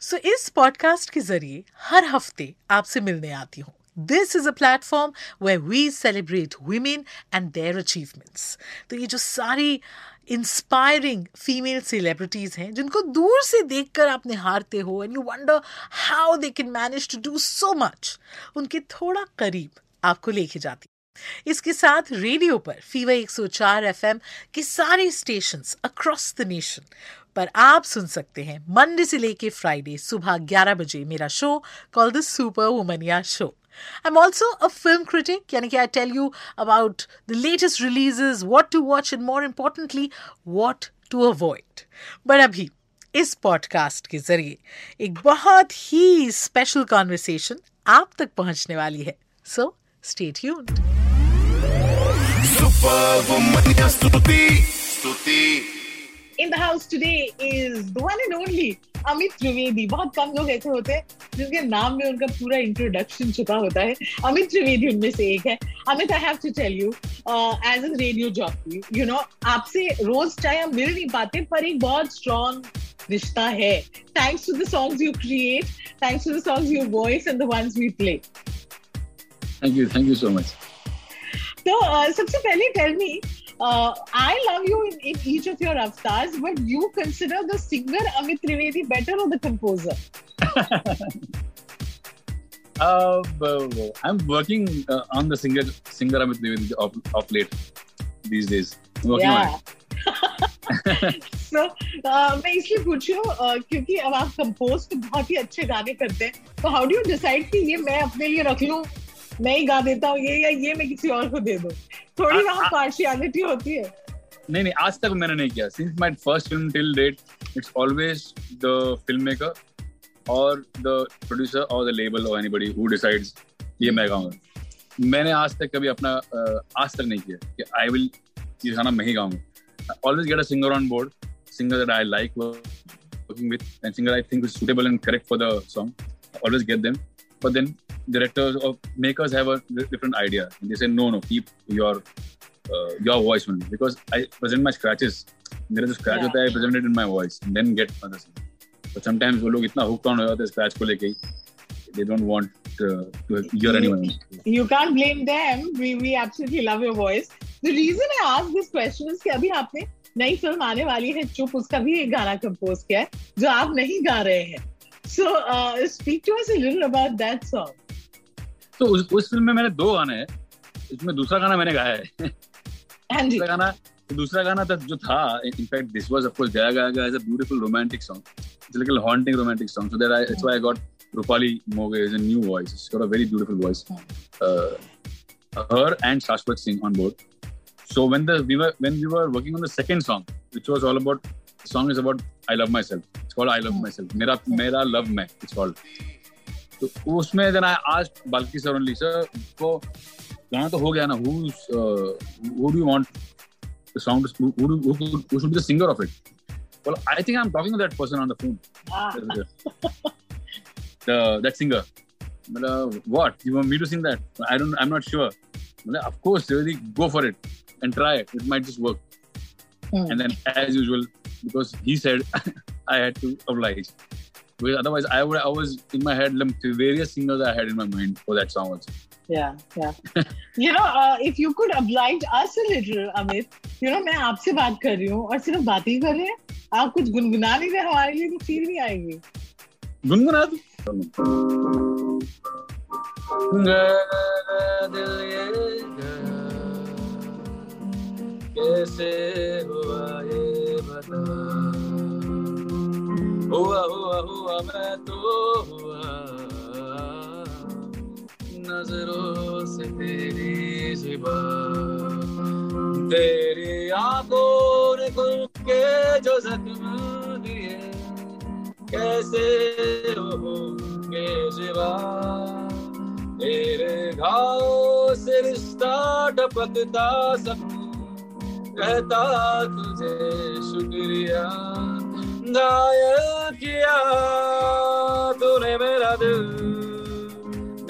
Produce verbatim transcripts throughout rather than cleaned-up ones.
सो so, इस podcast के जरिए हर हफ्ते आपसे मिलने आती हूँ। This is a platform where we celebrate women and their achievements. तो ये जो सारी इंस्पायरिंग फीमेल सेलिब्रिटीज़ हैं जिनको दूर से देखकर आप निहारते हो and you wonder how they can manage to do so much, उनके थोड़ा करीब आपको लेके जाती। इसके साथ रेडियो पर फीवर एक सौ चार एफएम के सारे स्टेशंस अक्रॉस द नेशन पर आप सुन सकते हैं मंडे से लेके फ्राइडे सुबह ग्यारह बजे मेरा show called the super वुमनिया show. I am also a film critic, यानी कि I tell you about the latest releases, what to watch and more importantly what to avoid. But अभी इस पॉडकास्ट के जरिए एक बहुत ही स्पेशल कॉन्वर्सेशन आप तक पहुंचने वाली है। So stay tuned. Super वुमनिया Stuti Stuti. In the house today is the one and only Amit Trivedi. बहुत कम लोग ऐसे होते हैं जिसके नाम में उनका पूरा इंट्रोडक्शन छुपा होता है। अमित त्रिवेदी उनमें से एक है। Amit, I have to tell you, uh, as a radio jockey, you know, आपसे रोज चाहे हम मिल नहीं पाते पर एक बहुत strong रिश्ता है। Thanks to the songs you create, thanks to the songs you voice and the ones we play. Thank you, thank you so much. So, uh, सबसे पहले tell me, Uh, I love you in, in each of your avatars, but you consider the singer Amit Trivedi better or the composer? uh, I'm working uh, on the singer singer Amit Trivedi of, of late these days. I'm working yeah. on it. So, uh, मैं इसलिए पूछूं uh, क्योंकि अब आप compose तो बहुत ही अच्छे गाने करते हैं, तो how do you decide कि ये मैं अपने लिए रख लूं, मैं ही गा देता हूँ ये, या ये मैं किसी और को दे दूं? थोड़ी वहाँ पार्शियलिटी होती है? नहीं नहीं, आज तक मैंने नहीं किया। Since my first film till date, it's always the film maker और द प्रोड्यूसर और द लेबल और एनीबडी हु डिसाइड्स ये मैं गाऊंगा। मैंने आज तक कभी अपना आज तक नहीं किया कि आई विल ये गाना मैं ही गाऊंगा। Always get a singer on board, singer that I like working with and singer I think is suitable and correct for the song. Always get them, but then directors or makers have a different idea. They say, no, no, keep your uh, your voice only. Because I present my scratches. There is a scratch that yeah. I present it in my voice and then get another singer. But sometimes those people are so hooked on the scratch, they don't want uh, to hear anyone else. You can't blame them. We we absolutely love your voice. The reason I ask this question is that now you have a new film coming out, Chup, uska bhi ek gaana compose kiya hai, jo aap nahi ga rahe hain. So uh, speak to us a little about that song. तो उस, उस film में मेरे दो गाने हैं, इसमें दूसरा गाना मैंने गाया है। दूसरा गाना दूसरा गाना था जो था, in fact this was of course Jai Kaal Mahakaal is a beautiful romantic song, it's a little haunting romantic song, so that I that's why I got Rupali Moge is a new voice, she got a very beautiful voice, her and Shashwat Singh on board. So when the we were when we were working on the second song which was all about, the song is about I love myself, it's called I love myself, मेरा मेरा love मैं it's called. तो उसमें आज Balki sir only sir को गाना तो हो गया ना, singer of it, I think I am talking to that person on the phone, that singer, मतलब what you want me to sing that, I don't I am not sure, मतलब of course really go for it and try it, it might just work and then as usual because he said I had to oblige. Because otherwise, I would I was in my head like various singers I had in my mind for that song also. Yeah, yeah. You know, uh, if you could oblige us a little, Amit. You know, मैं आपसे बात कर रही हूँ और सिर्फ बात ही कर रहे हैं, आप कुछ गुनगुना नहीं रहे, हमारे लिए तो फील नहीं आएगी। गुनगुना दो। दिल ये कैसे हुआ ये बता, हुआ हुआ हुआ मैं तो हुआ, नजरों से तेरी जिबा, तेरी आंखों ने खुल के जो जख्म दिए, कैसे होंगे जिबा, तेरे निगाहों से रिश्ता टपकता सब कहता तुझे शुक्रिया, घायल किया तूने मेरा दिल,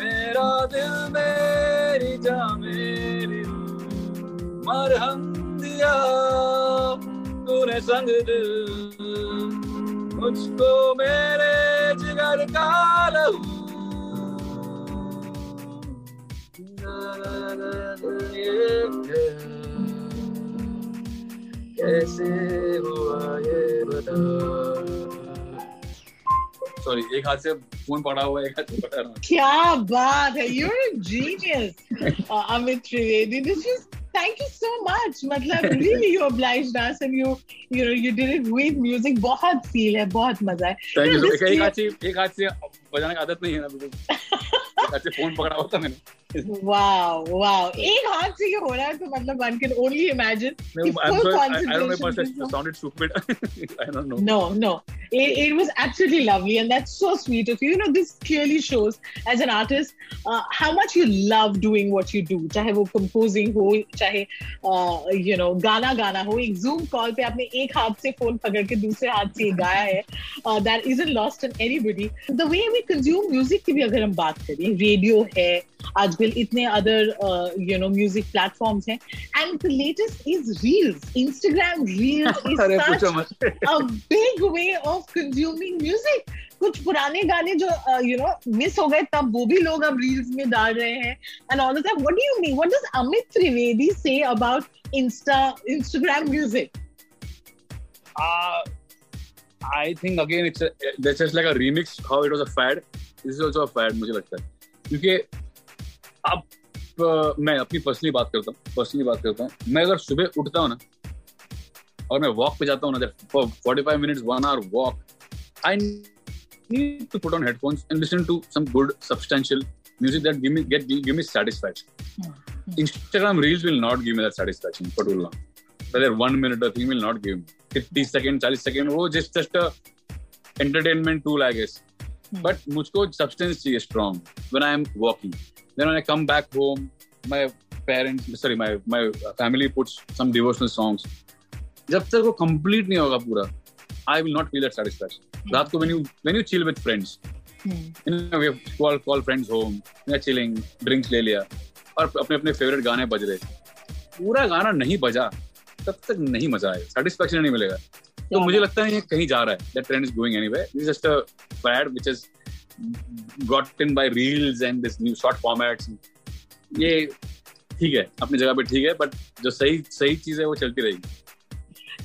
मेरा दिल मेरी जान मेरी मरहम दिया तूने संग दिल, मुझको मेरे जिगर का लहू। कैसे हुआ ये बता। सॉरी, एक हाथ से फोन पड़ा हुआ, एक हाथ से पकड़ रहा हूं। क्या बात है, you are a genius Amit Trivedi, this is thank you so much, matlab really you obliged us and you you know you did it with music, bahut feel hai, bahut maza hai. Thank you. ek aaj se ek aaj se bajane ki aadat nahi hai na bilkul, ek aaj se phone pakda hota maine. wow wow ek haath se ye ho raha hai to matlab one can only imagine. I'm sorry, I, I don't know if it sounded stupid. I don't know. no no it, it was absolutely lovely and that's so sweet of you. You know, this clearly shows as an artist uh, how much you love doing what you do, chahe wo composing ho, चाहे uh, you know, गाना गाना हो. एक Zoom call पे आपने एक हाथ से फोन पकड़ के दूसरे हाथ से गाया है. uh, that isn't lost on anybody. The way we consume music की भी अगर हम बात करें, रेडियो है, आजकल इतने other you know music platforms हैं, and the latest is reels. Instagram reels is such a big way of consuming music. कुछ पुराने गाने जो यू नो मिस हो गए तब, वो भी लोग अब रील्स में डाल रहे हैं. And all of that, what do you mean, what does Amit Trivedi say about insta Instagram music? I think again it's that's just like a remix, how it was a fad, this is also a fad मुझे लगता है. क्योंकि अब मैं अपनी personally बात करता हूँ पर्सनली बात करता हूँ मैं अगर सुबह उठता हूँ ना और मैं वॉक पे जाता हूँ ना, for forty-five minutes one hour walk, I need to put on headphones and listen to some good substantial music that give me get give me satisfaction. Instagram reels will not give me that satisfaction for too long. Whether one minute or thing will not give me. fifty second forty second वो just just a entertainment tool I guess. Hmm. But मुझको substance चाहिए strong when I am walking. Then when I come back home, my parents sorry my my family puts some devotional songs. जब तक वो complete नहीं होगा पूरा, I will not feel that satisfaction. Raat ko when you when you chill with friends, hmm. you know, we have call call friends home, we are chilling, drinks ले लिया और अपने अपने favorite गाने बज रहे, पूरा गाना नहीं बजा तब तक नहीं मजा आएगा, satisfaction नहीं मिलेगा. तो मुझे लगता है ये कहीं जा रहा है, that trend is going anywhere. It's just a fad which is brought in by reels and this new short formats. ये ठीक है, अपनी जगह पे ठीक है, but जो सही सही चीज है वो चलती रहेगी.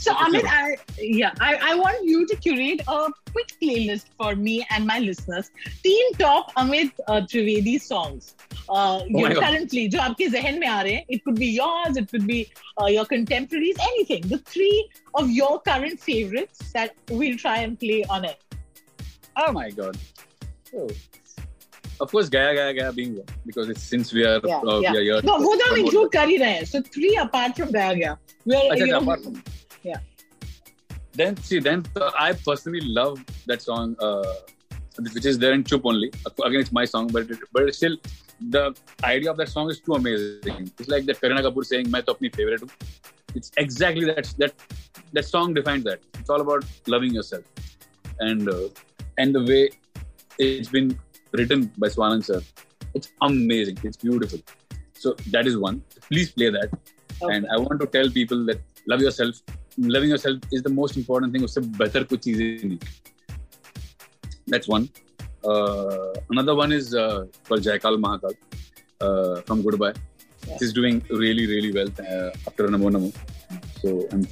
So Amit, I, yeah, I, I want you to curate a quick playlist for me and my listeners. Teen top Amit uh, Trivedi songs. Uh, oh you know, currently, जो आपके जहन में आ रहे हैं, it could be yours, it could be uh, your contemporaries, anything. The three of your current favorites that we'll try and play on it. Oh my God. Oh. Of course, Gaya Gaya Gaya being one, because it's since we are yeah, uh, yeah. we are here. No, वो तो हम include कर ही रहे हैं. So three apart from Gaya Gaya. अच्छा, apart from. Yeah. Then see, then uh, I personally love that song, uh, which is there in Chup only. Again, it's my song, but it, but still, the idea of that song is too amazing. It's like that Kareena Kapoor saying, "मैं तो अपनी favorite हूँ." It's exactly that that that song defines that. It's all about loving yourself, and uh, and the way it's been written by Swanand sir, it's amazing. It's beautiful. So that is one. Please play that, okay. And I want to tell people that love yourself. Loving yourself is the most important thing. उससे बेहतर कुछ चीजें नहीं. That's one. Uh, another one is uh, called Jai Kaal Mahakaal uh, from Goodbye. Yeah. She's doing really, really well uh, after Namo Namo. So I'm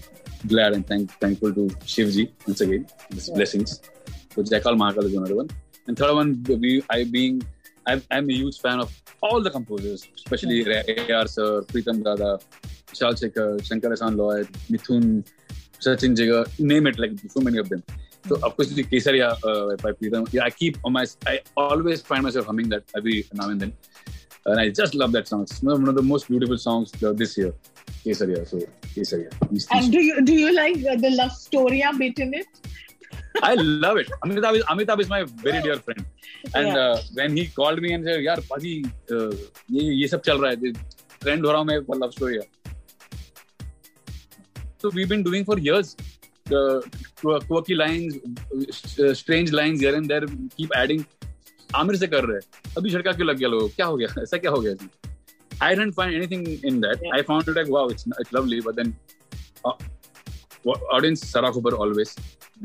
glad and thank, thankful to Shivji once again. His yeah. blessings. So Jai Kaal Mahakaal is another one. And third one, we, I being, I'm, I'm a huge fan of all the composers, especially yeah. A R sir, Pritam Dada, Shankar Ehsaan Loy, Mithun, Sachin Jigar, name it, like so many of them. So of course the Kesariya uh, by Pritam. Yeah, I keep on my, I always find myself humming that every now and then, and I just love that song. It's one of the most beautiful songs this year, Kesariya. So Kesariya. And do you do you like the love story bit in it? I love it. Amitabh is, Amitabh is my very dear friend. And yeah. uh, when he called me and said, "Yaar, Paji, uh, ये ये सब चल रहा है, trend हो रहा हूँ मैं for love story है." So we've been doing for years. Uh, quirky lines, uh, strange lines here and there. Keep adding. Aamir से कर रहे हैं. अभी झटका क्यों लग गया लोगों? क्या हो गया? ऐसा क्या हो गया इसमें? I didn't find anything in that. Yeah. I found it like wow, it's it's lovely. But then uh, audience Sarah Khubar always.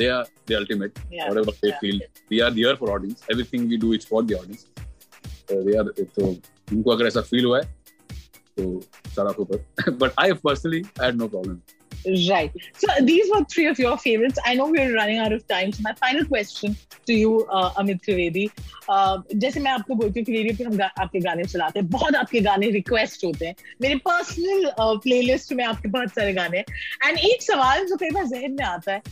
They are the ultimate, yeah, whatever they yeah. feel. We are there for audience. Everything we do is for the audience. So they are, so, उनको अगर ऐसा feel हुआ है, तो सारा ऊपर. But I personally, I had no problem. Right. So these were three of your favorites. I know we are running out of time. So my final question to you, uh, Amit Trivedi. Uh, जैसे मैं आपको बोलती हूँ कि radio पे हम गा, आपके गाने चलाते हैं, बहुत आपके गाने रिक्वेस्ट होते हैं. मेरे पर्सनल प्लेलिस्ट में आपके बहुत सारे गाने हैं. And एक सवाल जो कई बार जहन में आता है,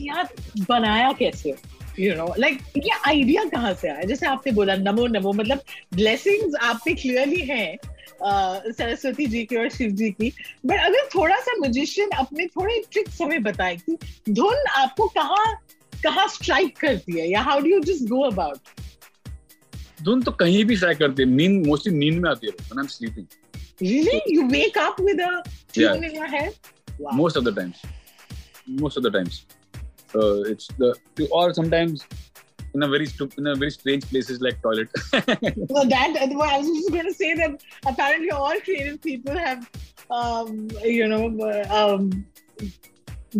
यार बनाया कैसे, यू नो लाइक ये आइडिया कहाँ से आया? जैसे आपने बोला नमो नमो, मतलब ब्लेसिंग्स आप पे क्लियरली हैं सरस्वती जी की और शिव जी की, बट अगर थोड़ा सा म्यूजिशियन अपने थोड़े ट्रिक्स हमें बताए कि धुन आपको कहाँ कहाँ स्ट्राइक करती है, या how do you just go about? धुन तो कहीं भी स्ट्राइक करती है. नींद मोस्टली नींद में आती है when I am sleeping. Really you wake up with a tune in your head? Most of the times most of the times Uh, it's the or sometimes in a very in a very strange places like toilet. No, that I was just going to say that apparently all creative people have um, you know um,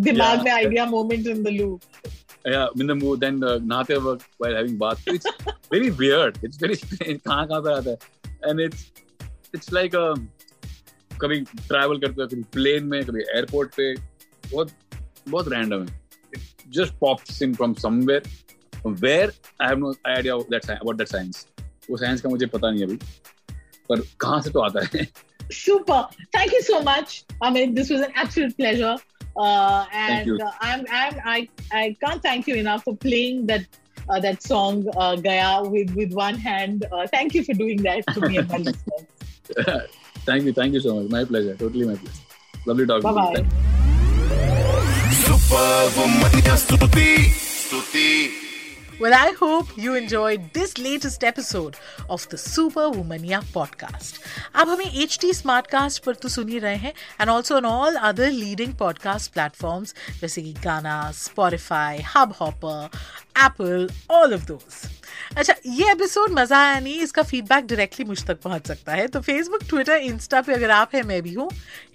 dimag mein idea moment in the loo. Yeah, in the mood then uh, nahate waqt while having bath. It's very weird. It's very strange. कहाँ कहाँ पर आता है? And it's it's like a कभी travel करते हो, कभी plane में, कभी airport पे, बहुत बहुत random है. Just pops in from somewhere, from where I have no idea about that science. About that science. वो science का मुझे पता नहीं अभी, पर कहाँ से तो आता है. Super. Thank you so much, Amit. This was an absolute pleasure. Uh, and uh, I'm, I'm, I, I can't thank you enough for playing that uh, that song uh, Gaya with with one hand. Uh, thank you for doing that to me and my listeners. Thank you. Thank you so much. My pleasure. Totally my pleasure. Lovely talking Bye-bye. to you. Bye bye. Well, I hope you enjoyed this latest episode of the Super Womaniya podcast. आप हमें H D Smartcast पर तो सुन ही रहे हैं, and also on all other leading podcast platforms जैसे कि Gana, Spotify, Hubhopper, Apple, all of those. अच्छा, ये एपिसोड मजा आया नहीं? इसका फीडबैक डायरेक्टली मुझ तक पहुंच सकता है. तो फेसबुक, ट्विटर, इंस्टा पे अगर आप हैं, मैं भी हूँ,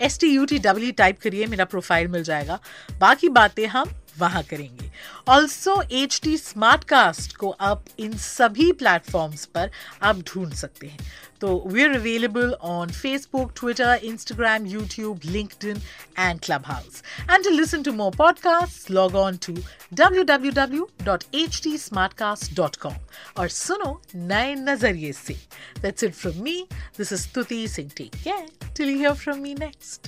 S T U T W type करिए, मेरा प्रोफाइल मिल जाएगा. बाकी बातें हम वहाँ करेंगे. Also H T Smartcast को आप इन सभी प्लेटफॉर्म्स पर आप ढूंढ सकते हैं. तो we are available on Facebook, Twitter, Instagram, YouTube, LinkedIn and Clubhouse. And to listen to more podcast log on to W W W dot H T Smartcast dot com और सुनो नए नजरिए से. That's it from me. This is Stuti Singh. Take care till you hear from me next.